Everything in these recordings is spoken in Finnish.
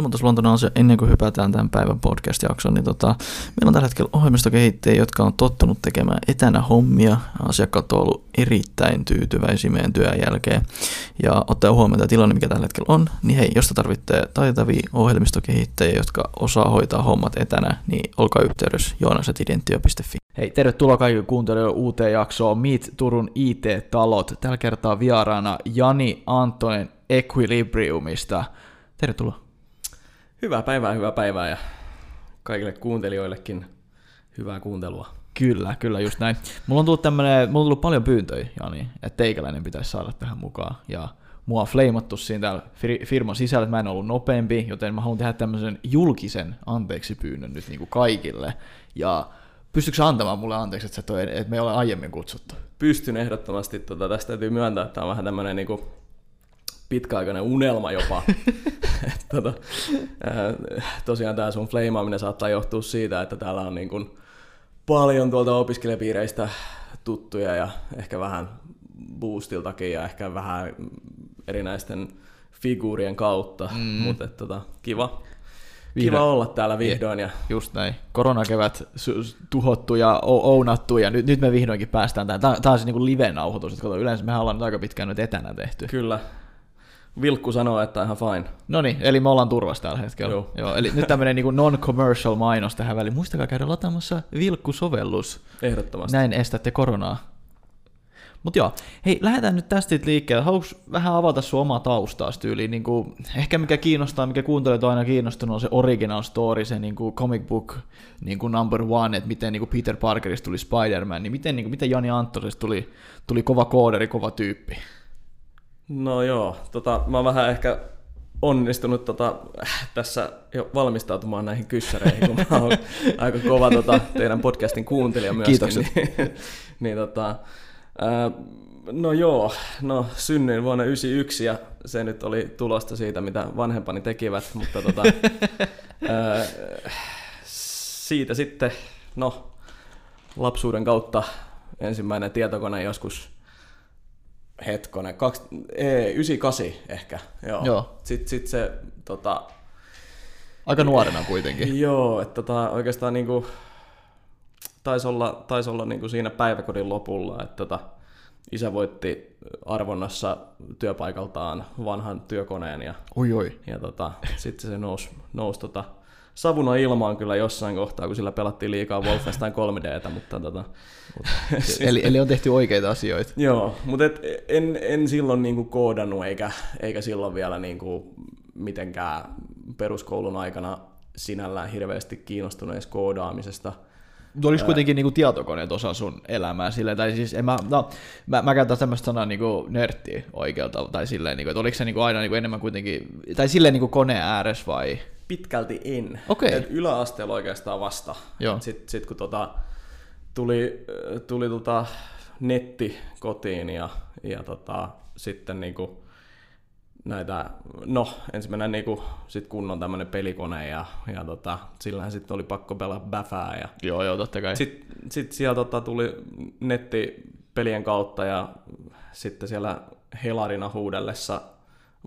Ilmoitusluontoinen asia ennen kuin hypätään tämän päivän podcast-jaksoon, niin meillä on tällä hetkellä ohjelmistokehittäjiä, jotka on tottunut tekemään etänä hommia. Asiakkaat on ollut erittäin tyytyväisiä meidän työn jälkeen. Ja ottaen huomioon tämä tilanne, mikä tällä hetkellä on, niin hei, jos te tarvitsee taitavia ohjelmistokehittäjiä, jotka osaa hoitaa hommat etänä, niin olkaa yhteydessä joonas@identio.fi. Hei, tervetuloa kaikille kuuntelijoille uuteen jaksoon Meet Turun IT-talot. Tällä kertaa vieraana Jani Anttonen Equilibriumista. Tervetuloa. Hyvää päivää ja kaikille kuuntelijoillekin hyvää kuuntelua. Kyllä, just näin. Mulla on tullut paljon pyyntöjä, Jani, että teikäläinen pitäisi saada tähän mukaan. Ja mua on fleimattu siinä täällä firman sisällä, että mä en ollut nopeampi, joten mä haluan tehdä tämmöisen julkisen anteeksi pyynnön nyt niin kuin kaikille. Ja pystytkö sä antamaan mulle anteeksi, että me ei ole aiemmin kutsuttu? Pystyn ehdottomasti. Tästä täytyy myöntää, että tämä on vähän tämmöinen niin kuin pitkäaikainen unelma jopa. Tosiaan tämä sun fleimaaminen saattaa johtua siitä, että täällä on niin kuin paljon tuolta opiskelijapiireistä tuttuja ja ehkä vähän boostiltakin ja ehkä vähän erinäisten figuurien kautta, mutta kiva. Kiva olla täällä vihdoin. Ja just näin. Koronakevät tuhottu ja ounattu ja nyt me vihdoinkin päästään tähän. Tämä on se niin kuin live-nauhoitus, että yleensä mehän ollaan nyt aika pitkään nyt etänä tehty. Kyllä. Vilkku sanoo, että ihan fine. No niin, eli me ollaan turvassa tällä hetkellä. Joo, eli nyt tämmöinen niin kuin non-commercial mainos tähän väliin. Muistakaa käydä lataamassa Vilkku-sovellus. Ehdottomasti. Näin estätte koronaa. Mutta joo, hei, lähdetään nyt tästä liikkeelle. Haluatko vähän avata sun omaa taustaasi tyyliin? Niin kuin, ehkä mikä kiinnostaa, mikä kuuntelijat on aina kiinnostunut, on se original story, se niin kuin comic book niin kuin number one, että miten niin kuin Peter Parkerista tuli Spider-Man, niin miten Jani Anttonisesta tuli kova kooderi, kova tyyppi? No joo, mä oon vähän ehkä onnistunut tässä jo valmistautumaan näihin kyssäreihin, kun mä oon aika kova teidän podcastin kuuntelija myöskin. Kiitokset. No synnyin vuonna 1991 ja se nyt oli tulosta siitä, mitä vanhempani tekivät, mutta siitä sitten, lapsuuden kautta ensimmäinen tietokone joskus 98 ehkä, joo. Sitten se aika nuorena kuitenkin. Joo, että oikeastaan niinku taisi olla niinku siinä päiväkodin lopulla, että isä voitti arvonnassa työpaikaltaan vanhan työkoneen ja oi. Ja sitten se nousi savuna ilmaan kyllä jossain kohtaa, kun sillä pelattiin liikaa Wolfenstein 3D:tä, mutta eli on tehty oikeita asioita. Joo, mutta en silloin niinku koodannut eikä silloin vielä niinku mitenkään peruskoulun aikana sinällään hirveästi kiinnostunut edes koodaamisesta. Oliko kuitenkin niinku tietokoneet osa sun elämää silleen, tai siis mä käytän tämmöistä sanaa niinku nörtti oikealta, tai silleen niinku, että oliko se niinku aina niinku enemmän kuitenkin, tai silleen niinku koneen ääressä vai? Pitkälti en. Okay. Yläasteella oikeastaan vasta. Sitten kun tuli netti kotiin ja sitten niinku näitä, ensimmäinen niinku sit kunnon tämmönen pelikone ja sillähän sitten oli pakko pelaa bäfää ja joo totta kai. Sitten siellä tuli netti pelien kautta ja sitten siellä helarina huudellessa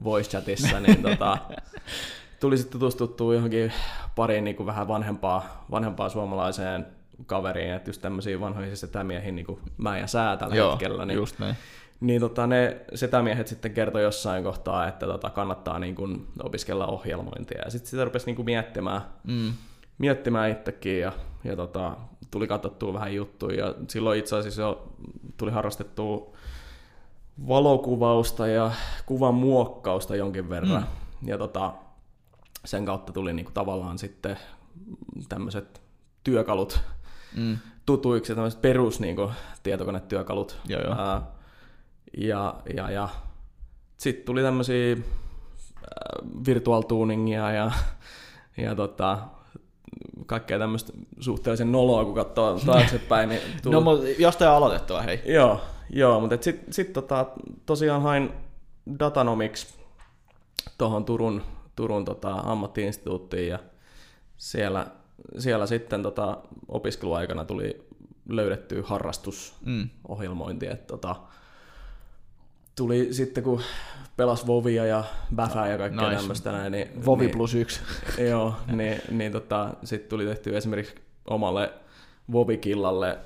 voice chatissa niin tuli sitten tutustuttua johonkin pariin niin vähän vanhempaa suomalaiseen kaveriin, että just tämmöisiä vanhoja setämiehiin, niin kuin mä ja sä tällä hetkellä. Niin, just näin. Niin ne setämiehet sitten kertoi jossain kohtaa, että kannattaa niin kuin opiskella ohjelmointia. Ja sitten sitä rupesi niin kuin miettimään itsekin ja tuli katsottua vähän juttuja. Ja silloin itse asiassa jo tuli harrastettua valokuvausta ja kuvan muokkausta jonkin verran. Ja sen kautta tuli niinku tavallaan sitten tämmöiset työkalut tutuiksi, tämmöiset perus niinku tietokonetyökalut. Joo. Ja sitten tuli tämmöisiä virtual tuningia ja kaikkea tämmöistä suhteellisen noloa, kun katsoo taaksepäin. Niin tuli... No mutta jostain aloitettava, hei. Joo mutta sitten tosiaan hain Datanomics tuohon Turun ammatti-instituuttiin ja siellä sitten opiskeluaikana tuli löydettyä harrastusohjelmointia. tuli sitten, kun pelas Vovia ja Väfää ja kaikkea tämmöistä näin. Niin, Vovi niin, +1. Joo, sitten tuli tehty esimerkiksi omalle Vovikillalle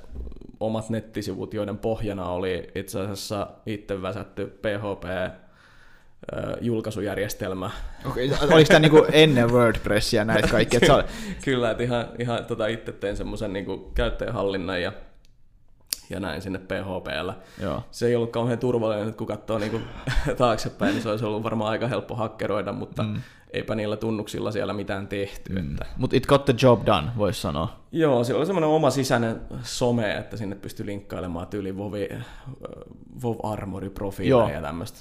omat nettisivut, joiden pohjana oli itse asiassa itse väsätty PHP-julkaisujärjestelmä. Okei, oliko tämä niinku ennen WordPressia näitä kaikkia? Kyllä, että ihan itse tein semmoisen niinku käyttäjähallinnan ja näin sinne PHP:llä. Joo. Se ei ollut kauhean turvallinen, kun katsoo niinku taaksepäin, niin se olisi ollut varmaan aika helppo hakkeroida, mutta eipä niillä tunnuksilla siellä mitään tehty. Mutta it got the job done, voisi sanoa. Joo, se oli semmoinen oma sisäinen some, että sinne pystyi linkkailemaan tyyliin WoW Armory -profiileja ja tämmöistä.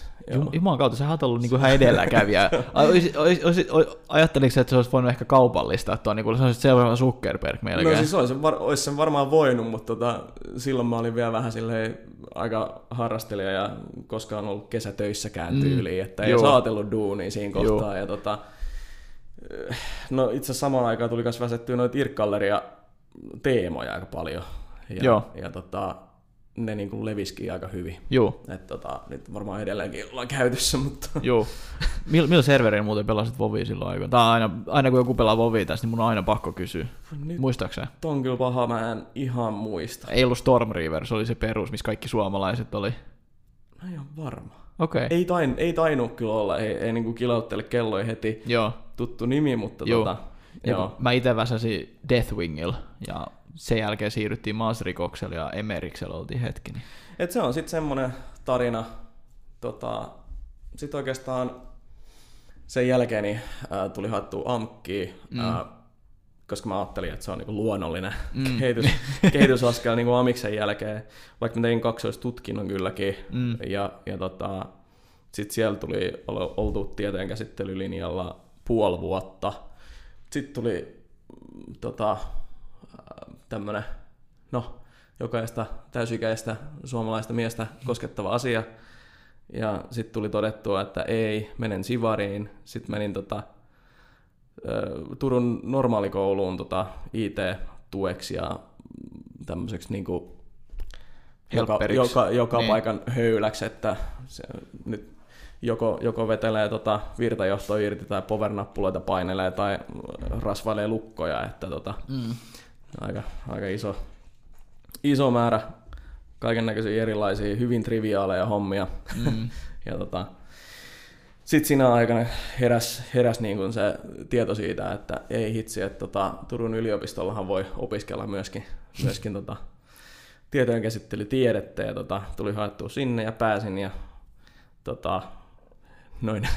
Jumalan kautta, sä oot ollut niinku ihan edelläkävijä. Ajatteliko sä, että se olisi voinut ehkä kaupallistaa tuon, niin kuin se olisi seuraava Zuckerberg melkein? No siis olisi sen varmaan voinut, mutta silloin mä olin vielä vähän silleen aika harrastelija ja koskaan ollut kesätöissäkään tyyliin, että ei saatellut duunia siinä kohtaa. Ja no itse asiassa samaan aikaan tuli myös väsettyä noita IRC-Galleria-teemoja aika paljon. Ja ne niin kuin levisikin aika hyvin. Joo. Nyt varmaan edelleenkin ollaan käytössä, mutta... Joo. Millä serverillä muuten pelasit Vovia silloin aikaan? Tää on aina kun joku pelaa Vovia tässä, niin mun on aina pakko kysyä. Muistaakseni? On kyllä paha, mä en ihan muista. Ei ollut Storm Reaver, se oli se perus, missä kaikki suomalaiset oli. Mä en ole varma. Okay. Ei tainu kyllä olla, ei niinku kilauttele kelloja heti. Joo. Tuttu nimi, mutta joo. Mä ite väsäsin Deathwingilla ja sen jälkeen siirryttiin maasrikokselle ja emerikselle oltiin hetki. Et se on sitten semmonen tarina, sit oikeastaan sen jälkeen tuli haettua amkkiin, koska mä ajattelin, että se on niinku luonnollinen kehitysaskel niinku amiksen jälkeen, vaikka mä tein kaksoistutkinnon kylläkin, ja sitten siellä tuli oltu tieteenkäsittelylinjalla puoli vuotta. Sitten tuli tämmönen, jokaista täysikäistä suomalaista miestä koskettava asia, ja sitten tuli todettua, että ei, menen sivariin, sitten menin Turun normaalikouluun IT-tueksi ja tämmöiseksi niinku joka paikan höyläksi, että se nyt joko vetelee virtajohtoa irti tai powernappuloita painelee tai rasvailee lukkoja, että aika iso määrä kaikennäköisiä erilaisia hyvin triviaaleja hommia. Ja sitten siinä aikana heräs niin kuin se tieto siitä, että ei hitsi, että Turun yliopistollahan voi opiskella myöskin tietojenkäsittelytiedettä, ja tuli haettua sinne ja pääsin, ja noin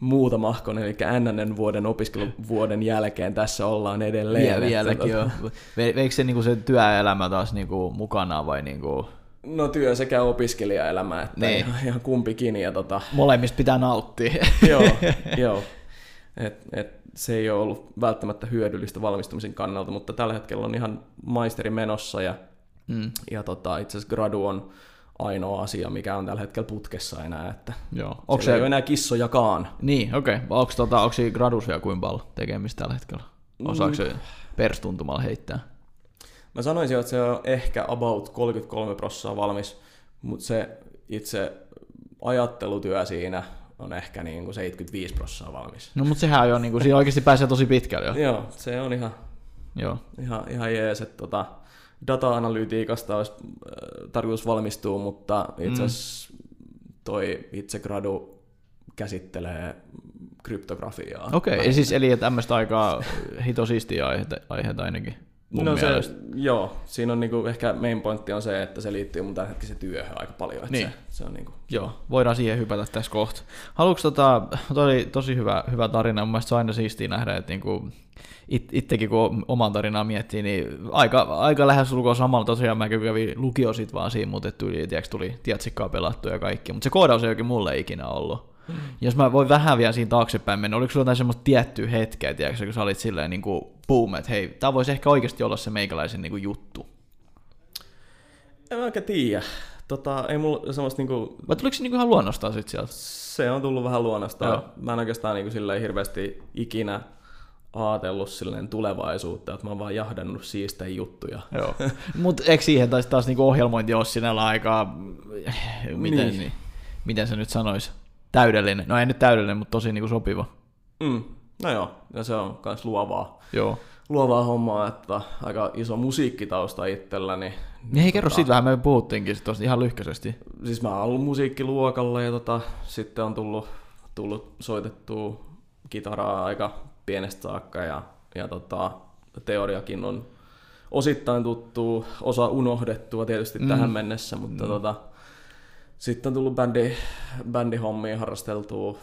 muutamahkon, eli NN:n vuoden opiskeluvuoden jälkeen tässä ollaan edelleen. Vieläkin joo. Veikö se, niin kuin se työelämä taas niin kuin mukana vai... Niin kuin... No työ sekä opiskelijaelämä, että niin. Ihan kumpikin. Ja molemmista pitää nauttia. Joo. Se ei ole ollut välttämättä hyödyllistä valmistumisen kannalta, mutta tällä hetkellä on ihan maisteri menossa, ja itse asiassa gradu on ainoa asia, mikä on tällä hetkellä putkessa enää, että joo. Ei ole enää kissojakaan. Niin, okei. Okay. Onko gradusia kuinka paljon tekemistä tällä hetkellä? Osaako se perstuntumalla heittää? Mä sanoisin, että se on ehkä about 33% valmis, mutta se itse ajattelutyö siinä on ehkä niin kuin 75% valmis. No mutta sehän on niin siinä oikeasti pääsee tosi pitkälle. Joo, se on ihan jees, että data-analytiikasta olisi tarkoitus valmistua, mutta itse asiassa toi itse gradu käsittelee kryptografiaa. Okei, okay, eli tämmöistä aika hitosistiä aiheita ainakin. No se, siinä on niinku, ehkä main pointti on se, että se liittyy mun tämänhetkisen työhön aika paljon. Että niin. Se on niinku... Joo, voidaan siihen hypätä tässä kohta. Haluatko toi oli tosi hyvä tarina, mun mielestä se on aina siistiä nähdä, että niinku, itsekin kun oman tarinaa miettii, niin aika lähes lukua samalla. Tosiaan mä kävin lukio sit vaan siinä, mutta tuli tietsikkaa pelattua ja kaikki, mutta se koodaus ei oikein mulle ikinä ollut. Jos mä voin vähän vielä siinä taaksepäin mennä, oliko sulla jotain semmoista tiettyä hetkeä, tiedätkö, kun sä olit silleen niin kuin boom, että hei, tää voisi ehkä oikeasti olla se meikäläisen niin kuin juttu? En mä oikein tiedä. Ei mulla semmoista niinku... Vai tuliko se niinku ihan luonnostaan sit sieltä? Se on tullut vähän luonnostaan. Joo. Mä en oikeastaan niinku silleen hirveästi ikinä ajatellut silleen tulevaisuutta, että mä oon vaan jahdannut siistejä juttuja. Joo. Mut eikö siihen taisi taas niinku ohjelmointi ole sinällä aikaa... Miten niin? miten se nyt sanoisi, täydellinen. No ei nyt täydellinen, mutta tosi niin kuin sopiva. Mm. No joo, ja se on myös luovaa. Joo. Luovaa hommaa, että aika iso musiikkitausta itselläni. Niin hei, kerro siitä vähän, me puhuttiinkin tuosta ihan lyhkäisesti. Siis mä oon ollut musiikkiluokalla ja sitten on tullut soitettua kitaraa aika pienestä saakka ja teoriakin on osittain tuttu, osa unohdettua tietysti tähän mennessä, mutta sitten on tullut bändihommia harrasteltua,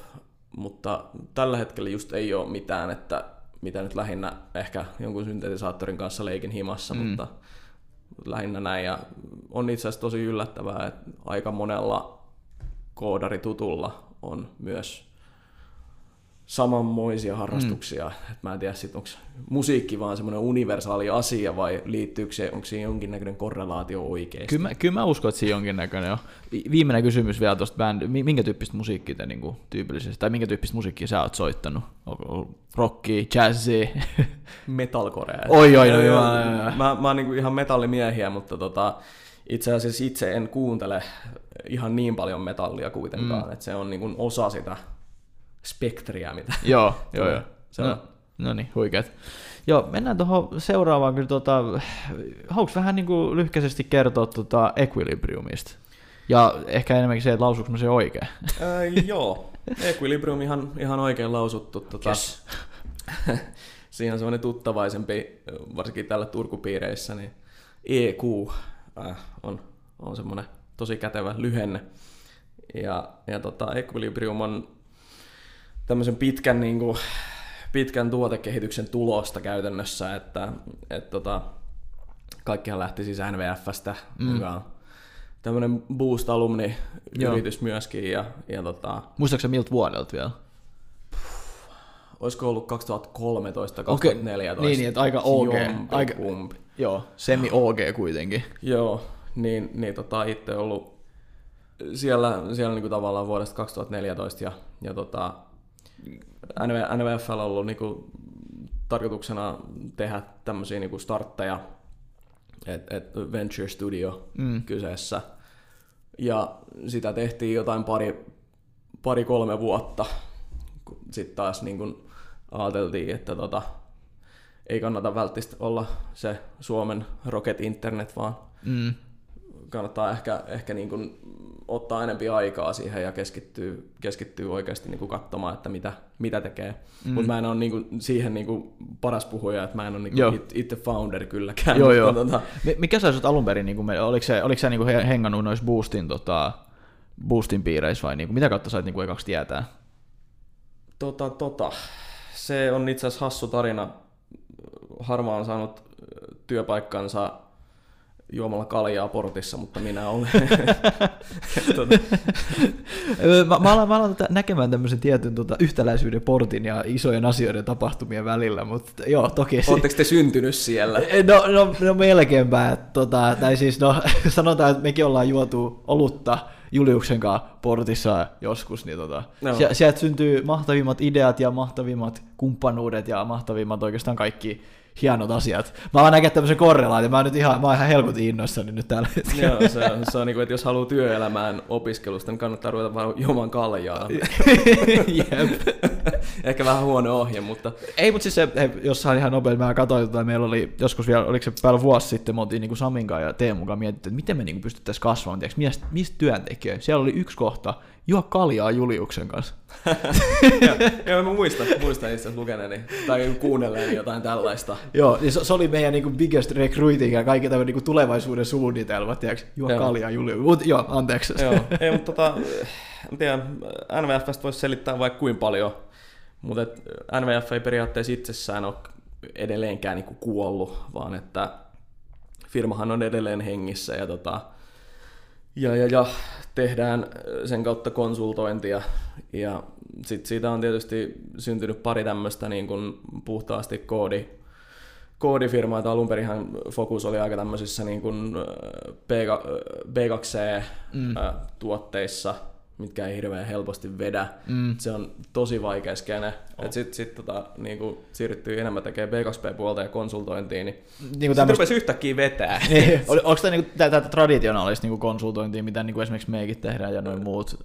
mutta tällä hetkellä just ei ole mitään, että mitä nyt lähinnä ehkä jonkun syntetisaattorin kanssa leikin himassa, mutta lähinnä näin. Ja on itse asiassa tosi yllättävää, että aika monella koodaritutulla on myös samanmoisia harrastuksia. Et mä en tiedä, onko musiikki vaan semmoinen universaali asia vai liittyykö se, onko siinä jonkinnäköinen korrelaatio oikeasti? Kyllä mä uskon, että siinä jonkinnäköinen on. Viimeinen kysymys vielä tuosta bändistä. Minkä tyyppistä musiikkia te niinku tyypillisesti, tai minkä tyyppistä musiikkia sä oot soittanut? Rockia, jazzia? Metalcorea. Mä oon niinku ihan metallimiehiä, mutta itse asiassa itse en kuuntele ihan niin paljon metallia kuitenkaan, että se on niinku osa sitä spektriä, mitä. Joo. No niin, huikeat. Joo, mennään tuohon seuraavaan. Kyllä, haluatko vähän niin kuin lyhkäisesti kertoa Equilibriumista? Ja ehkä enemmänkin se, että lausuuko mä se oikein? Joo, Equilibrium ihan oikein lausuttu. Yes. Siinä on sellainen tuttavaisempi, varsinkin täällä Turku-piireissä, niin EQ on semmoinen tosi kätevä lyhenne. Ja Equilibrium on tämmöisen pitkän tuotekehityksen tulosta käytännössä, että kaikkihan lähti siis VF:stä, joka on tämmöinen Boost-alumni yritys myöskin. Muistatko sä miltä vuodelta vielä? Olisiko ollut 2013, 2014? Niin, että aika OG. Aika, joo, semi-OG kuitenkin. Joo, niin itse ollut siellä niin kuin tavallaan vuodesta 2014 ja NVFL on ollut niinku tarkoituksena tehdä tämmöisiä niinku startteja, et Venture Studio kyseessä. Ja sitä tehtiin jotain pari-kolme vuotta. Sitten taas niinku ajateltiin, että ei kannata välttämättä olla se Suomen Rocket Internet, vaan kannattaa ehkä niinku ottaa enempi aikaa siihen ja keskittyy oikeasti niinku katsomaan, että mitä tekee. Mutta mä en ole niinku siihen niinku paras puhuja, että mä en ole niinku itse founder kylläkään. Joo. Mikä sä olet alun perin, niinku, oliko sä niinku hengannut noissa boostin piireissä vai niinku, mitä kautta sait niinku ekaksi tietää? Se on itse asiassa hassu tarina. Harva on saanut työpaikkansa juomalla kaljaa portissa, mutta minä olen. Mä alan näkemään tämmöisen tietyn yhtäläisyyden portin ja isojen asioiden tapahtumien välillä, mutta joo, toki. Oletteko te syntynyt siellä? No melkeinpä. Sanotaan, että mekin ollaan juotu olutta Juliuksen kanssa portissa joskus, niin sieltä syntyy mahtavimmat ideat ja mahtavimmat kumppanuudet ja mahtavimmat oikeastaan kaikki hienot asiat. Mä oon näkemään tämmöisen korrelaatin, mä oon ihan helkutin innoissani nyt täällä hetkellä. Joo, se on niin kuin, että jos haluaa työelämään opiskelusta, niin kannattaa ruveta vaan juomaan kaljaa. Jep. Ehkä vähän huono ohje, mutta... Ei, mutta siis se, jossain ihan nopeasti, mä katsoin, että meillä oli joskus vielä, oliko se päällä vuosi sitten, me oltiin niin kuin Samin kanssa ja Teemun kanssa mietitty, että miten me niin kuin pystyttäisiin kasvamaan, mistä työntekijöitä? Siellä oli yksi kohta, juo kaljaa Juliuksen kanssa. Joo, mä muistan itse lukeneeni tai kuunnelleeni jotain tällaista. Joo, niin se oli meidän niinku biggest recruiting ja kaikki tämän niinku tulevaisuuden suunnitelmat, tiedätkö? Juo kaljaa Juliuksen. Joo, anteeksi. Joo, ei, mutta en tiedä, NVF:stä voisi selittää vaikka kuinka paljon, mutta NVF ei periaatteessa itsessään ole edelleenkään niinku kuollut, vaan että firmahan on edelleen hengissä ja ja tehdään sen kautta konsultointia ja sit siitä on tietysti syntynyt pari tämmöistä niin kuin puhtaasti koodifirmaa, että alunperinhan fokus oli aika tämmöisissä niin kuin B2C-tuotteissa, mitkä ei hirveän helposti vedä. Mm. Se on tosi vaikea skene. Oh. Sitten niinku, siirryttyy enemmän tekemään B2B-puolta ja konsultointiin, niin sitten rupesi yhtäkkiä vetää. Niin. Onko tämä niinku, traditionaalista niinku konsultointia, mitä niinku esimerkiksi meikin tehdään ja noin muut?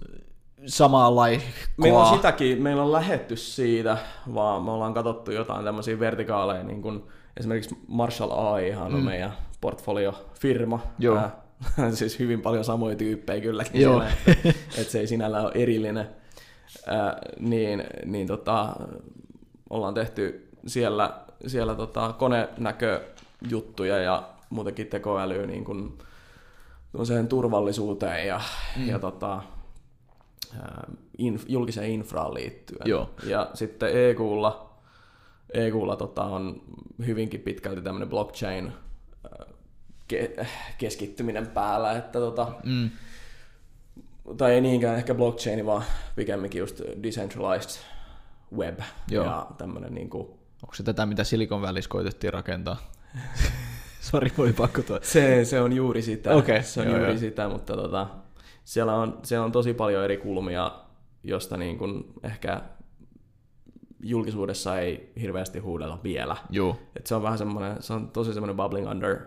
Samanlaista. Meillä on sitäkin, meillä on lähetty siitä, vaan me ollaan katsottu jotain tämmöisiä vertikaaleja, niin kuin esimerkiksi Marshall AI on meidän portfoliofirma. Joo. Siis hyvin paljon samoja tyyppejä kylläkin siellä, että se ei sinällään ole erillinen. Ollaan tehty siellä konenäköjuttuja ja muutenkin tekoälyä niin kuin turvallisuuteen ja julkiseen infraan liittyen. Joo. Ja sitten EQ:lla on hyvinkin pitkälti tämmöinen blockchain keskittyminen päällä, että tai ei niinkään ehkä blockchain, vaan pikemminkin just decentralized web. Joo. Ja tämmönen niinku... Onko se tätä, mitä Silicon Valleyssä koitettiin rakentaa? Sori, oli pakko toi. Se on juuri sitä. Okay. Se on juuri sitä, mutta siellä on tosi paljon eri kulmia, josta niin kun ehkä julkisuudessa ei hirveästi huudella vielä. Joo. Et se on vähän semmoinen, se on tosi semmoinen bubbling under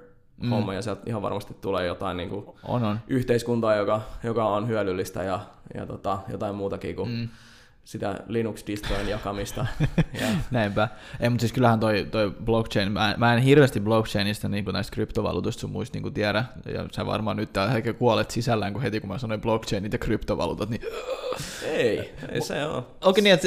homma, ja sieltä ihan varmasti tulee jotain niin kuin yhteiskuntaa, joka on hyödyllistä ja jotain muutakin kuin sitä Linux-distrojen jakamista. Näinpä. Ei, mutta siis kyllähän toi blockchain, mä en hirveästi blockchainista niin kuin näistä kryptovaluutoista sun muista niin tiedä, ja sä varmaan nyt ehkä kuolet sisällään, kun heti kun mä sanoin blockchainit ja kryptovaluutot, niin... Ei se ole. Okei, niin,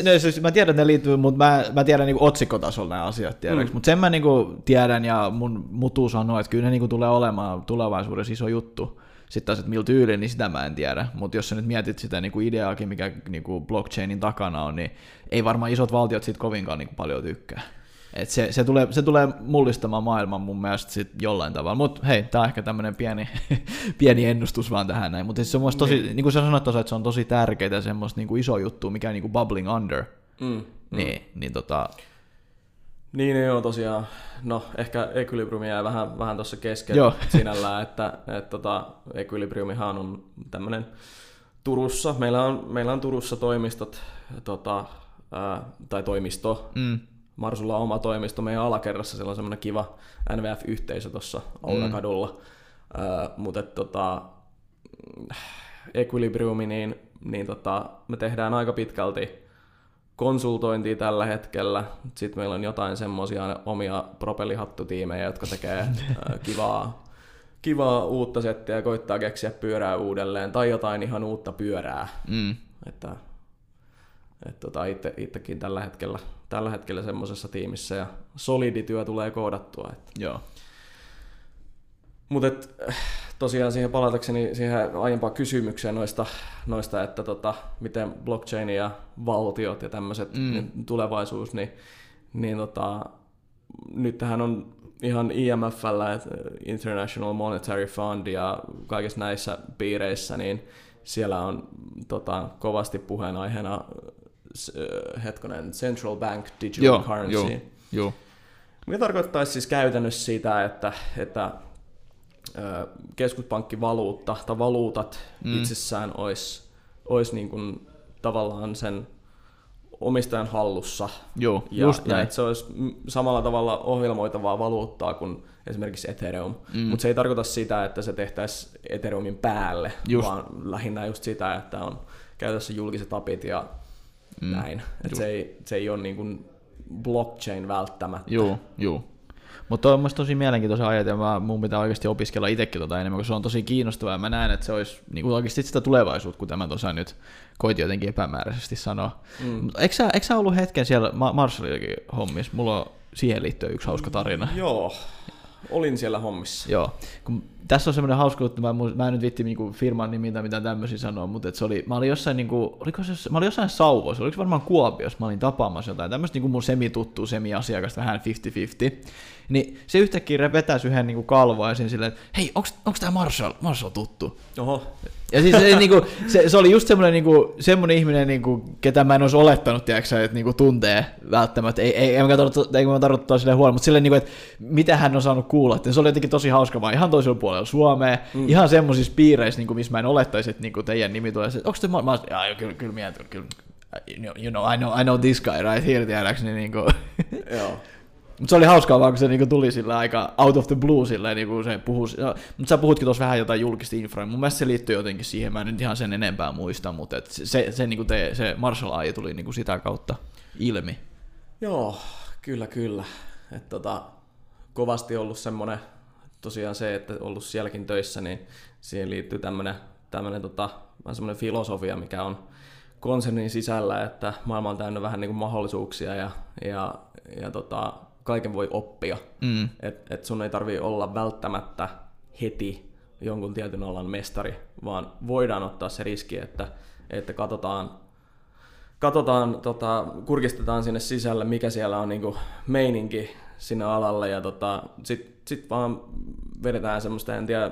mä tiedän, että ne liittyy, mutta mä tiedän niin otsikkotasolla nämä asiat tiedäks, mutta sen mä niin tiedän, ja mun mutu sanoo, että kyllä ne niin tulee olemaan tulevaisuudessa iso juttu. Sitten taas, että millä tyyliin, niin sitä mä en tiedä. Mutta jos sä nyt mietit sitä niinku ideaakin, mikä niinku blockchainin takana on, niin ei varmaan isot valtiot siitä kovinkaan niinku paljon tykkää. Et se tulee mullistamaan maailman mun mielestä sit jollain tavalla. Mutta hei, tää on ehkä tämmönen pieni ennustus vaan tähän näin. Mutta se on myös tosi, niin kuin sä sanoit tuossa, että se on tosi tärkeää semmoista niinku iso juttu, mikä on niinku bubbling under. Niin joo, tosiaan. No, ehkä Equilibrium jäi vähän tuossa keskellä sinällään, että Equilibriumihan on tämmöinen Turussa. Meillä on Turussa toimistot, tai toimisto. Marsulla on oma toimisto. Meidän alakerrassa siellä on semmoinen kiva NVF-yhteisö tuossa Aurakadulla. Mutta Equilibriumi, niin me tehdään aika pitkälti konsultointia tällä hetkellä. Sitten meillä on jotain semmoisia omia propellihattutiimejä, jotka tekee kivaa uutta settiä ja koittaa keksiä pyörää uudelleen tai jotain ihan uutta pyörää. Itsekin tällä hetkellä semmoisessa tiimissä, ja solidityö tulee koodattua. Joo. Mutta tosiaan siihen palatakseni siihen aiempaan kysymykseen noista että miten blockchain ja valtiot ja tämmöiset tulevaisuus, niin nyt tähän on ihan IMF:llä, International Monetary Fund, ja kaikissa näissä piireissä, niin siellä on kovasti puheenaiheena Central Bank Digital Currency. Joo. Mikä tarkoittaisi siis käytännössä sitä, että keskuspankkivaluutta tai valuutat itsessään olisi niin kuin tavallaan sen omistajan hallussa. Joo, ja että se olisi samalla tavalla ohjelmoitavaa valuuttaa kuin esimerkiksi Ethereum, mutta se ei tarkoita sitä, että se tehtäisiin Ethereumin päälle, vaan lähinnä just sitä, että on käytössä julkiset apit ja näin. Se ei ole niin kuin blockchain välttämättä. Joo. Mutta toi on myös tosi mielenkiintoisen ajatelma, mun pitää oikeasti opiskella itsekin enemmän, koska se on tosi kiinnostavaa, ja mä näen, että se olisi niin oikeasti sitä tulevaisuutta, kun tämä tuossa nyt koitin jotenkin epämääräisesti sanoa. Mutta eikö sä ollut hetken siellä Marshallillakin hommissa? Mulla on siihen liittyen yksi hauska tarina. Joo, olin siellä hommissa. Joo, kun tässä on semmoinen hauska juttu, mä en nyt viitti niinku firman nimiä tai mitään tämmöisiä sanoa, mutta et se oli, mä olin jossain, niinku, mä olin jossain Sauvoissa, oliko varmaan Kuopiossa, mä olin tapaamassa jotain tämmöistä niinku mun semituttuu, semiasiakasta, vähän 50-50, niin se yhtäkkiä vetäisi yhden niinku kalvaisen silleen, että hei, onks tää Marshall tuttu? Oho. Ja siis se oli just semmoinen ihminen, ketä mä en olisi olettanut, tiedätkö, että niinku tuntee välttämättä, ei mä tarvitse sille huolella, mutta silleen, että mitä hän on saanut kuulla, että se oli jotenkin tosi hauska, vaan ihan toisella puolella. puolella Suomea, ihan semmoisissa piireissä, niin kuin, missä mä en olettaisi, että niin kuin teidän nimi tulee, että onko te kyllä, you know, I know this guy right here, tiedäkseni, niin kuin. Joo. Mutta se oli hauskaa vaan, kun se niinku tuli sillä aika out of the blue silleen, niinku se puhui. No, mutta sä puhutkin tuossa vähän jotain julkista infraa. Mun mielestä se liittyy jotenkin siihen, mä en nyt ihan sen enempää muista, mutta et se, niinku se Marshall AI tuli niinku sitä kautta ilmi. Joo, kyllä. Et kovasti ollut semmoinen, tosiaan se, että ollut sielläkin töissä, niin siihen liittyy tämmöinen semmoinen filosofia, mikä on konsernin sisällä, että maailma on täynnä vähän niinku mahdollisuuksia ja kaiken voi oppia, että sun ei tarvitse olla välttämättä heti jonkun tietyn alan mestari, vaan voidaan ottaa se riski, että kurkistetaan sinne sisälle, mikä siellä on niinku meininki sinne alalle, ja sit vaan vedetään semmoista, en tiedä,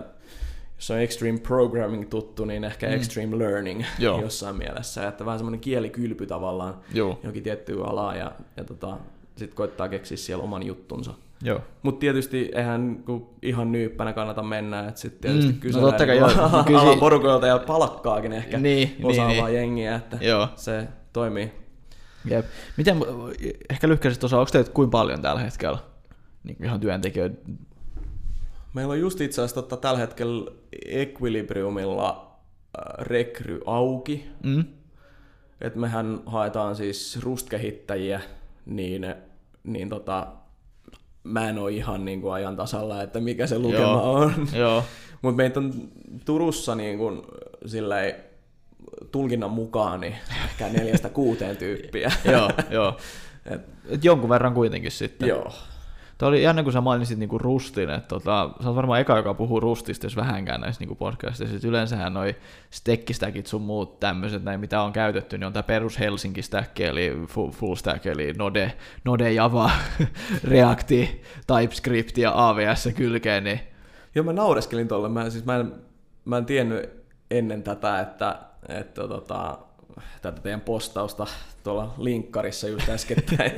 jos on Extreme Programming tuttu, niin ehkä Extreme Learning jossain mielessä, että vähän semmoinen kielikylpy tavallaan johonkin tiettyyn alaan, ja sitten koittaa keksiä siellä oman juttunsa. Mutta tietysti eihän ihan nyyppänä kannata mennä, että sitten tietysti kysytään alan porukoilta ja palakkaakin ehkä osaavaa jengiä, että se toimii. Jep. Miten, ehkä lyhkäisesti osaa, onko teitä kuinka paljon tällä hetkellä niin ihan työntekijöitä? Meillä on just itse asiassa tällä hetkellä Equilibriumilla rekry auki. Et mehän haetaan siis Rust-kehittäjiä, niin mä en ole ihan niin kuin ajan tasalla, että mikä se lukema on. Mutta meitä on Turussa niin kuin, silleen, tulkinnan mukaan niin ehkä 4-6 tyyppiä. Et jonkun verran kuitenkin sitten. Joo. Tämä oli jännä, kun sä mainitsit niinku Rustin, että sä oot varmaan eka, joka puhuu Rustista, jos vähänkään näissä niinku podcasteissa. Yleensähän noi stekkistäkit sun muut tämmöiset, mitä on käytetty, niin on tämä perus Helsinki-stäkki, eli full stack, eli Node, Java, Reacti, TypeScript ja AVS kylkeen. Niin. Joo, mä naureskelin tuolle. Mä en tiennyt ennen tätä, että tätä teidän postausta tuolla linkkarissa just äskettäin.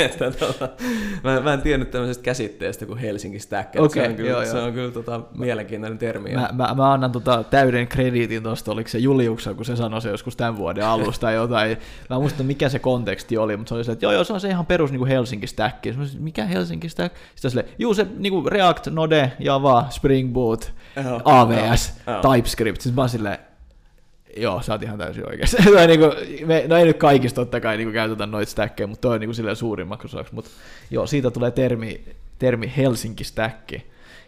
Mä en tiennyt tämmöisestä käsitteestä kuin Helsinki Stack. Okay, se on kyllä mielenkiintoinen termi. Mä annan täyden krediitin tuosta, oliko se Juliuksen, kun se sanoi se joskus tämän vuoden alusta jotain. Mä muistan, mikä se konteksti oli, mutta se oli se, että se on se ihan perus niin Helsinki Stack. Mikä Helsinki Stack? Sitten silleen, se niin React, Node, Java, Spring Boot, AVS, TypeScript. Sitten mä silleen, joo, sä oot ihan täysin oikeassa. No ei nyt kaikista totta kai niin käytetä noita stäkkejä, mutta toi on niin silleen suurimmaksi osaksi. Mutta joo, siitä tulee termi Helsinki-stäkki.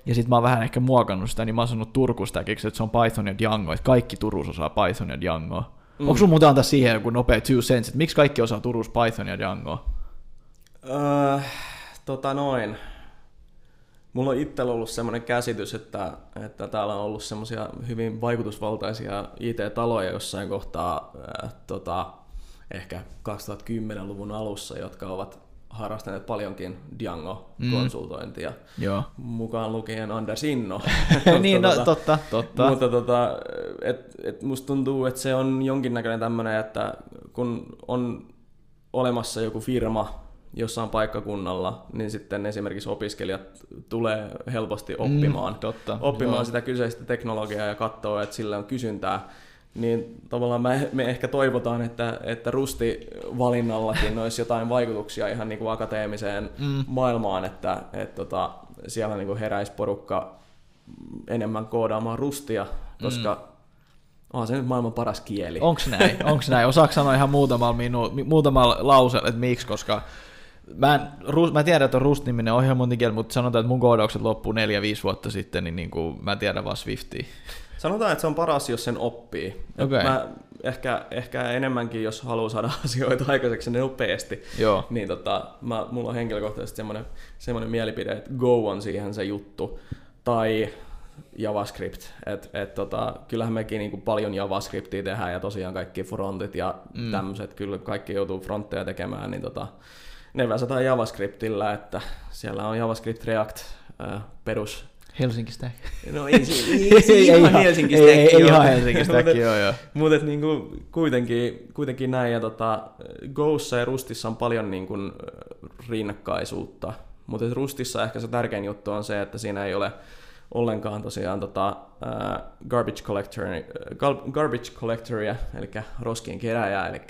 Ja sit mä oon vähän ehkä muokannut sitä, niin mä oon sanonut Turku-stäkiksi, että se on Python ja Django, että kaikki Turussa osaa Python ja Djangoa. Onko sun muuta antaa siihen joku nopea 2 cents, että miksi kaikki osaa Turussa Python ja Djangoa? Mulla on itsellä ollut semmoinen käsitys, että täällä on ollut semmoisia hyvin vaikutusvaltaisia IT-taloja jossain kohtaa ehkä 2010-luvun alussa, jotka ovat harrastaneet paljonkin Django-konsultointia, mukaan lukien Anders Inno. Niin, totta. Mutta musta tuntuu, että se on jonkinnäköinen tämmöinen, että kun on olemassa joku firma jossain paikkakunnalla, niin sitten esimerkiksi opiskelijat tulee helposti oppimaan sitä kyseistä teknologiaa ja katsoo, että sillä on kysyntää. Niin tavallaan me ehkä toivotaan, että Rusti-valinnallakin olisi jotain vaikutuksia ihan niin kuin akateemiseen maailmaan, että siellä niin kuin heräisi porukka enemmän koodaamaan Rustia, koska onhan se nyt maailman paras kieli. Onks näin? Osaatko sanoa ihan muutamalla lauseella, että miksi, koska mä tiedän, että on Rust-niminen ohjelmointikieli, mutta sanotaan, että mun koodaukset loppuu 4-5 vuotta sitten, niin mä tiedän vaan Swiftia. Sanotaan, että se on paras, jos sen oppii. Okay. Mä ehkä enemmänkin, jos haluaa saada asioita aikaiseksi nopeasti, niin mulla on henkilökohtaisesti semmoinen mielipide, että Go on siihen se juttu, tai JavaScript. Kyllähän mekin niin kuin paljon JavaScriptia tehdään, ja tosiaan kaikki frontit ja tämmöiset, kyllä kaikki joutuu frontteja tekemään, niin ne väsätään JavaScriptillä, että siellä on JavaScript React perus. Helsinki Stack. No ei ihan Helsinki Stack, joo. Mutta niinku, kuitenkin näin, ja Gossa ja Rustissa on paljon niinku rinnakkaisuutta, mutta Rustissa ehkä se tärkein juttu on se, että siinä ei ole ollenkaan tosiaan garbage collectoria, eli roskien kerääjää, eli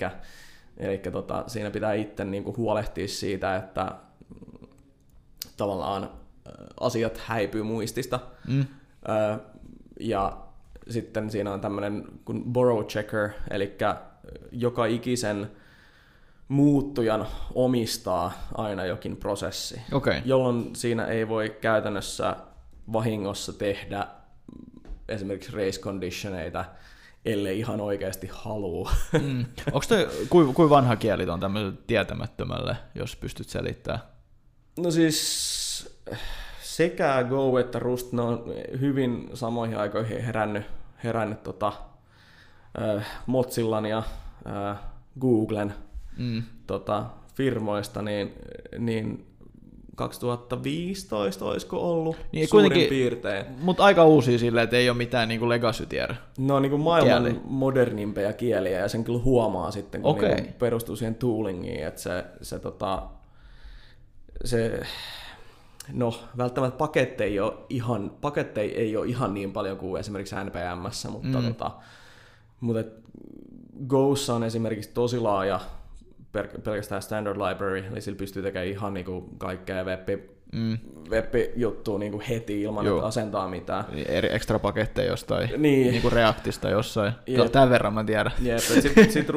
siinä pitää itse niinku huolehtia siitä, että tavallaan asiat häipyy muistista. Ja sitten siinä on tämmöinen kuin borrow checker, eli joka ikisen muuttujan omistaa aina jokin prosessi, jolloin siinä ei voi käytännössä vahingossa tehdä esimerkiksi race conditioneita, ellei ihan oikeasti halua. Onko toi, kui vanha kieli on tämmöiselle tietämättömälle, jos pystyt selittämään? No siis sekä Go että Rust, ne on hyvin samoihin aikoihin herännyt Mozillan ja Googlen firmoista, niin 2015 olisiko ollut niin, suurin piirtein. Mutta aika uusia silleen, että ei ole mitään niinku legacy-tiedä. Ne on niinku maailman modernimpia kieliä, ja sen kyllä huomaa sitten, kun niinku perustuu siihen toolingiin, että välttämättä paketteja ei ole ihan niin paljon kuin esimerkiksi NPM:ssä, mutta mutta Gossa on esimerkiksi tosi laaja pelkästään standard library, eli sillä pystyy tekemään ihan niinku kaikkea web-juttua niinku heti ilman, että asentaa mitään. Eri ekstra paketteja jostain, niinku Reactista jossain. Tämän verran mä tiedän. Sitten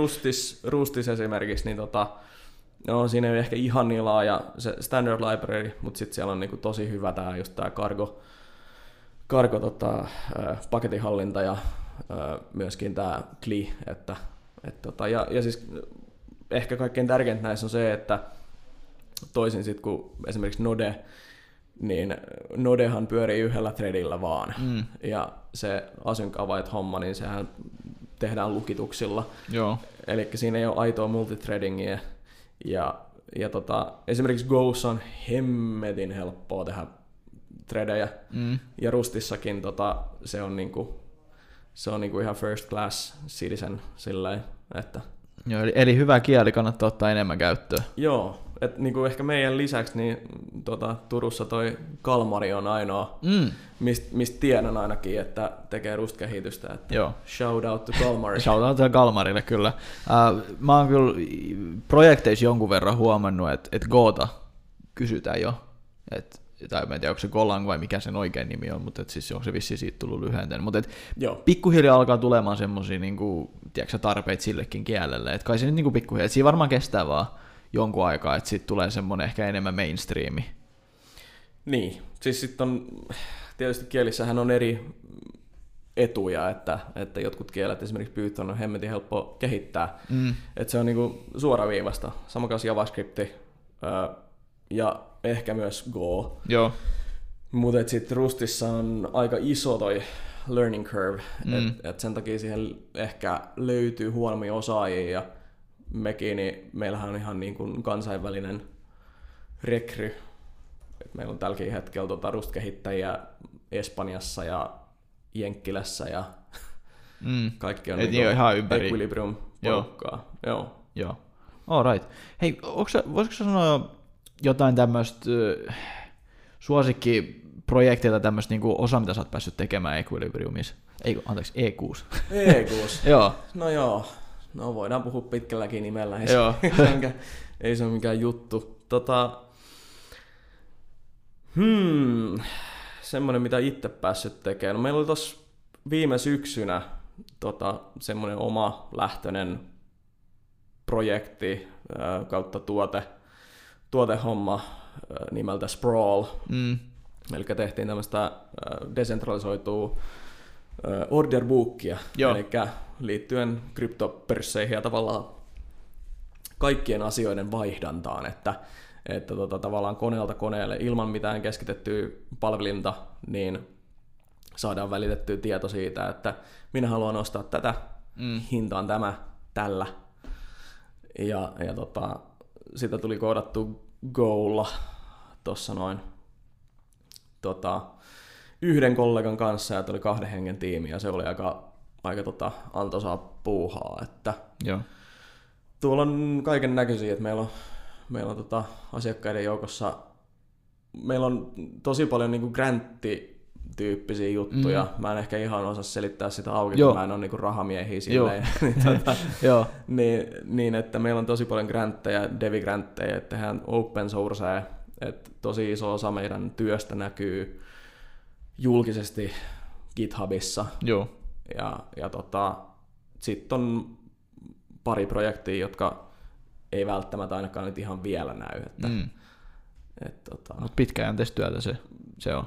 Rustis esimerkiksi, niin siinä ei ole ehkä ihan niin laaja se standard library, mutta sitten siellä on niinku tosi hyvä tää cargo paketinhallinta ja myöskin tämä CLI. Ja siis ehkä kaikkein tärkeintä näissä on se, että toisin sitten kuin esimerkiksi Node, niin Nodehan pyörii yhdellä threadillä vaan. Ja se async await homma, niin sehän tehdään lukituksilla. Eli siinä ei ole aitoa multithreadingiä. Ja esimerkiksi Gossa on hemmetin helppoa tehdä threadejä. Ja Rustissakin se on niinku... Se on niinku ihan first class citizen silleen, että... Joo, eli hyvä kieli kannattaa ottaa enemmän käyttöön. Joo, että niinku ehkä meidän lisäksi niin Turussa toi Kalmari on ainoa, mistä tiedän ainakin, että tekee Rust-kehitystä. Että shout out to Kalmari. Shout out to Kalmarille, kyllä. Mä oon kyllä projekteissa jonkun verran huomannut, että Goota kysytään jo, että... tai en tiedä, onko se Golang vai mikä sen oikein nimi on, mutta siis onko se vissiin siitä tullut lyhenteen. Mutta pikkuhiljaa alkaa tulemaan semmoisia niinku, tarpeita sillekin kielelle. Et kai se nyt niinku pikkuhiljaa, että siinä varmaan kestää vaan jonkun aikaa, että siitä tulee semmoinen ehkä enemmän mainstreami. Niin, siis sitten on, tietysti kielissähän on eri etuja, että jotkut kielet, esimerkiksi Python on hemmetin helppo kehittää. Että se on niinku suoraviivasta, samankaan JavaScripti ja ehkä myös Go. Mutta sitten Rustissa on aika iso toi learning curve, et sen takia siihen ehkä löytyy huonommin osaajia, ja mekin, niin meillähän on ihan niin kuin kansainvälinen rekry. Et meillä on tälläkin hetkellä Rust-kehittäjiä Espanjassa ja Jenkkilässä ja kaikki on niin ihan ympäri Equilibrium-porukkaa. Joo. All right. Hei, voisitko sanoa jotain tämmöistä suosikkiprojekteita, tämmöistä niinku osa, mitä sä oot päässyt tekemään Equilibriumissa? E6. E6? Joo. No voidaan puhua pitkälläkin nimellä, ei se ole mikään juttu. Semmoinen, mitä itse päässyt tekemään. No, meillä oli tossa viime syksynä semmoinen oma lähtöinen projekti kautta tuotehomma nimeltä Sprawl, eli tehtiin tämmöistä desentralisoitua orderbookia, eli liittyen kryptopörsseihin ja tavallaan kaikkien asioiden vaihdantaan, että tavallaan koneelta koneelle ilman mitään keskitettyä palvelinta, niin saadaan välitettyä tieto siitä, että minä haluan ostaa tätä, hintaan tämä, tällä, ja sitä tuli koodattu Golla tuossa noin yhden kollegan kanssa, ja tuli 2 hengen tiimi, ja se oli aika antoisaa puuhaa, että tuolla on kaiken näköisiä, että meillä on asiakkaiden joukossa, meillä on tosi paljon niinku grantti tyyppisiä juttuja. Mm. Mä en ehkä ihan osaa selittää sitä auki, kun mä en ole niinku rahamiehiä silleen. Niin, että meillä on tosi paljon grantteja, devigrantteja, että tehdään open sourcea, että tosi iso osa meidän työstä näkyy julkisesti GitHubissa. Joo. Ja sitten on pari projektia, jotka ei välttämättä ainakaan nyt ihan vielä näy. Mutta pitkäjänteistyötä se on.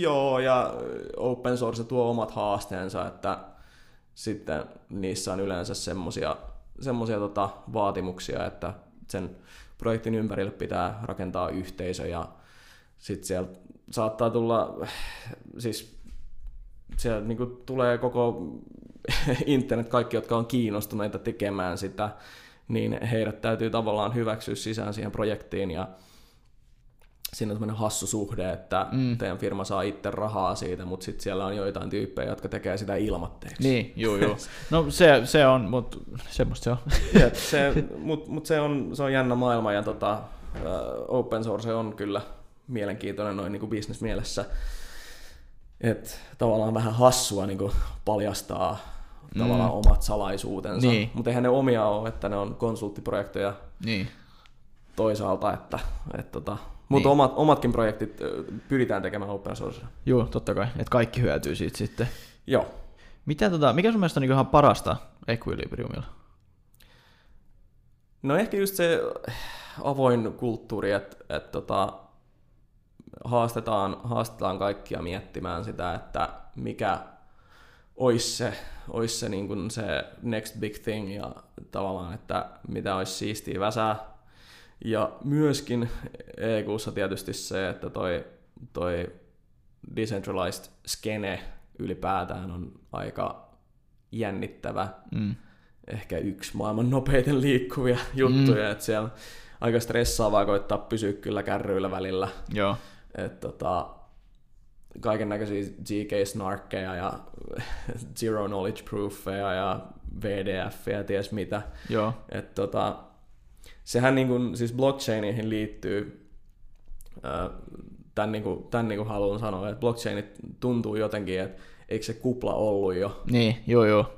Joo, ja open source tuo omat haasteensa, että sitten niissä on yleensä semmoisia vaatimuksia, että sen projektin ympärille pitää rakentaa yhteisö, ja sitten siellä saattaa tulla, siis siellä niinku tulee koko internet, kaikki jotka on kiinnostuneita tekemään sitä, niin heidät täytyy tavallaan hyväksyä sisään siihen projektiin, ja siinä on semmoinen hassu suhde, että teidän firma saa itse rahaa siitä, mutta sitten siellä on joitain tyyppejä, jotka tekee sitä ilmatteeksi. Niin, joo. No se on, mutta semmoista se on. Se on jännä maailma, ja open source on kyllä mielenkiintoinen noin niinku business-mielessä. Et tavallaan vähän hassua niinku paljastaa tavallaan omat salaisuutensa, niin. Mutta eihän ne omia ole, että ne on konsulttiprojekteja niin. Toisaalta, että mutta niin. omatkin projektit pyritään tekemään open sourcea. Joo, totta kai, että kaikki hyötyy siitä sitten. Joo. Mikä sun mielestä on ihan parasta Equilibriumilla? No ehkä just se avoin kulttuuri, että haastetaan kaikkia miettimään sitä, että mikä olisi se, niin kuin se next big thing, ja tavallaan, että mitä olisi siistiä väsää. Ja myöskin EQ:ssa tietysti se, että toi decentralized skene ylipäätään on aika jännittävä. Ehkä yksi maailman nopeiten liikkuvia juttuja, että siellä aika stressaavaa koittaa pysyä kyllä kärryillä välillä. Joo. Kaiken näköisiä GK-snarkkeja ja zero knowledge proofeja ja VDF-jä ja ties mitä. Joo. Sehän niin kuin, siis blockchainiin liittyy, tämän niin kuin haluan sanoa, että blockchainit tuntuu jotenkin, että eikö se kupla ollut jo? Niin, joo.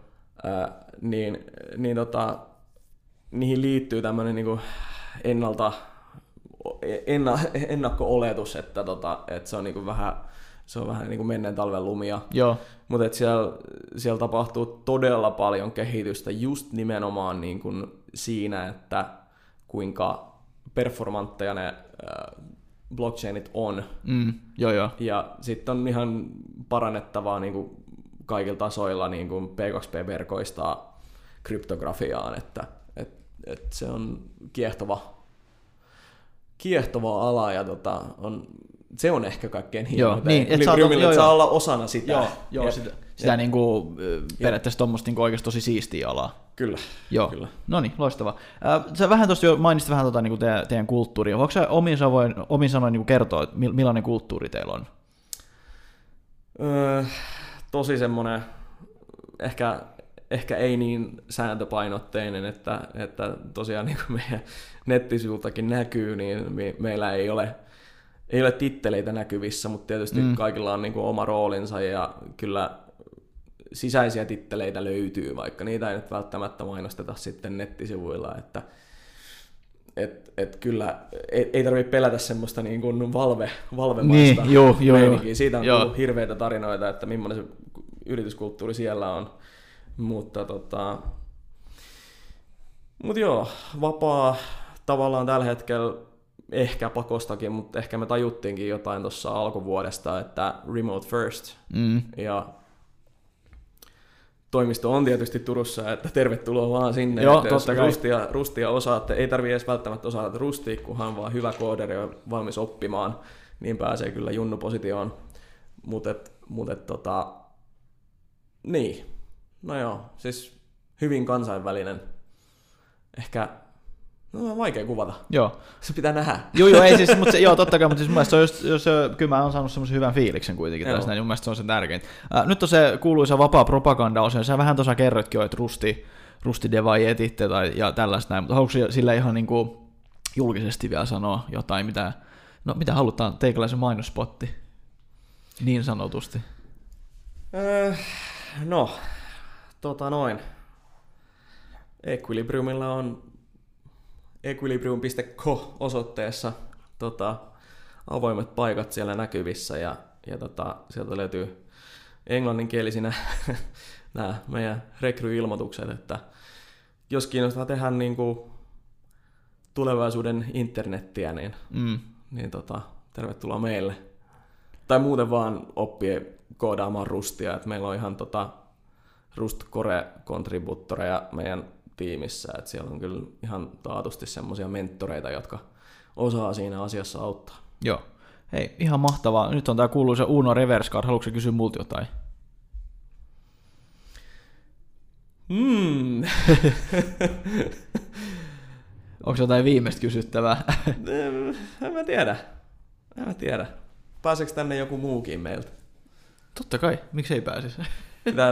Niihin liittyy tämmöinen niin kuin ennakko-oletus, että se on niin kuin vähän... Se on vähän niin kuin menneen talven lumia. Joo. Mutta siellä tapahtuu todella paljon kehitystä just nimenomaan niin kuin siinä, että kuinka performantteja ne blockchainit on. Joo. Ja sitten on ihan parannettavaa niin kuin kaikilla tasoilla niin kuin P2P-verkoista kryptografiaan, että se on kiehtova ala, ja se on ehkä kaikkein hienoa. Niin, Equilibriumilla saa olla osana sitä. Joo, sitä niinku, periaatteessa tuommoista niinku oikeasti tosi siistiä alaa. Kyllä. No niin, loistavaa. Sä vähän tuosta jo mainitsit vähän niinku teidän kulttuuria. Voitko sä omin sanoin niinku kertoa, millainen kulttuuri teillä on? Tosi semmoinen, ehkä ei niin sääntöpainotteinen, että tosiaan niin kuin meidän nettisivultakin näkyy, niin meillä ei ole titteleitä näkyvissä, mutta tietysti kaikilla on niin kuin oma roolinsa, ja kyllä sisäisiä titteleitä löytyy, vaikka niitä ei nyt välttämättä mainosteta sitten nettisivuilla, että kyllä ei tarvitse pelätä semmoista niin kuin valvemaista meininkiä. Siitä on tullut hirveitä tarinoita, että millainen se yrityskulttuuri siellä on, mutta joo, vapaa tavallaan tällä hetkellä. Ehkä pakostakin, mutta ehkä me tajuttiinkin jotain tuossa alkuvuodesta, että remote first. Ja toimisto on tietysti Turussa, että tervetuloa vaan sinne. Joo, totta kai. Rustia osaatte, ei tarvitse edes välttämättä osata rustia, kunhan vaan hyvä kooderi ja valmis oppimaan, niin pääsee kyllä junnupositioon. Niin, no joo, siis hyvin kansainvälinen, ehkä... No, vaikea kuvata. Joo. Se pitää nähdä. Joo, ei siis, mutta totta kai, mutta siis mun mielestä kyllä mä oon saanut semmoisen hyvän fiiliksen kuitenkin tässä näin, mun mielestä se on se tärkein. Nyt on se kuuluisa vapaa propaganda-osio, sä vähän tuossa kerroitkin jo, että rustidevai etitte ja tällaista näin, mutta haluatko sillä ihan niin kuin julkisesti vielä sanoa jotain, mitä halutaan, teikäläisen mainospotti? niin sanotusti? Equilibriumilla on equilibrium.co-osoitteessa avoimet paikat siellä näkyvissä, ja sieltä löytyy englanninkielisinä nämä meidän rekryilmoitukset, että jos kiinnostaa tehdä niin kuin tulevaisuuden internettiä, niin tervetuloa meille. Tai muuten vaan oppia koodaamaan Rustia, että meillä on ihan Rust Core-kontribuuttoreja meidän tiimissä, että siellä on kyllä ihan taatusti semmoisia mentoreita, jotka osaa siinä asiassa auttaa. Joo. Hei, ihan mahtavaa. Nyt on tää kuuluisa Uno Reverse Card. Haluatko kysyä multa jotain? Onko jotain viimeistä kysyttävää? En mä tiedä. Pääseekö tänne joku muukin meiltä? Totta kai. Miksei pääsisi?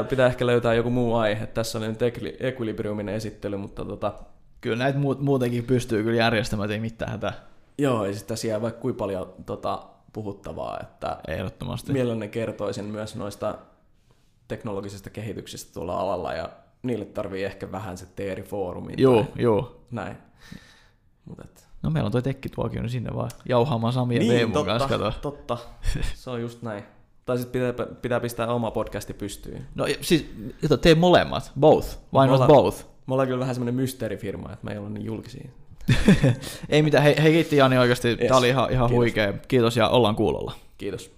Pitää ehkä löytää joku muu aihe. Tässä on nyt Equilibriumin esittely, mutta kyllä näitä muutenkin pystyy kyllä järjestämään, ei mitään hätää. Joo, ja sitten siellä vaikka kuinka paljon puhuttavaa, että ehdottomasti. Mielelläni kertoisin myös noista teknologisista kehityksistä tuolla alalla, ja niille tarvii ehkä vähän sitten eri foorumiin. Joo. Näin. No meillä on toi tekkituokio, niin sinne vaan jauhaamaan Sami ja Veemun kanssa. Niin, totta. Se on just näin. Tai sitten pitää pistää oma podcasti pystyyn. No siis, tee molemmat, both, why not both? Me ollaan kyllä vähän semmoinen mysteerifirma, että me ei olla niin julkisia. Ei mitään, hei kiitti Jani oikeasti, yes. Tämä oli ihan huikea. Kiitos ja ollaan kuulolla. Kiitos.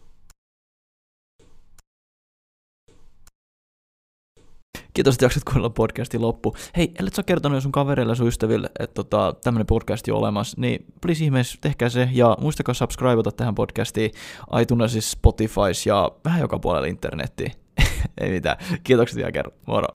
Kiitos, että jaksat kuunnella podcastin loppu. Hei, ellet sä kertonut jo sun kavereille ja sun ystäville, että tämmönen podcasti on olemassa, niin please ihmeessä tehkää se, ja muistakaa subscribeata tähän podcastiin iTunesissa, Spotifys ja vähän joka puolella internettiin. Ei mitään, kiitokset vielä kerran, moro.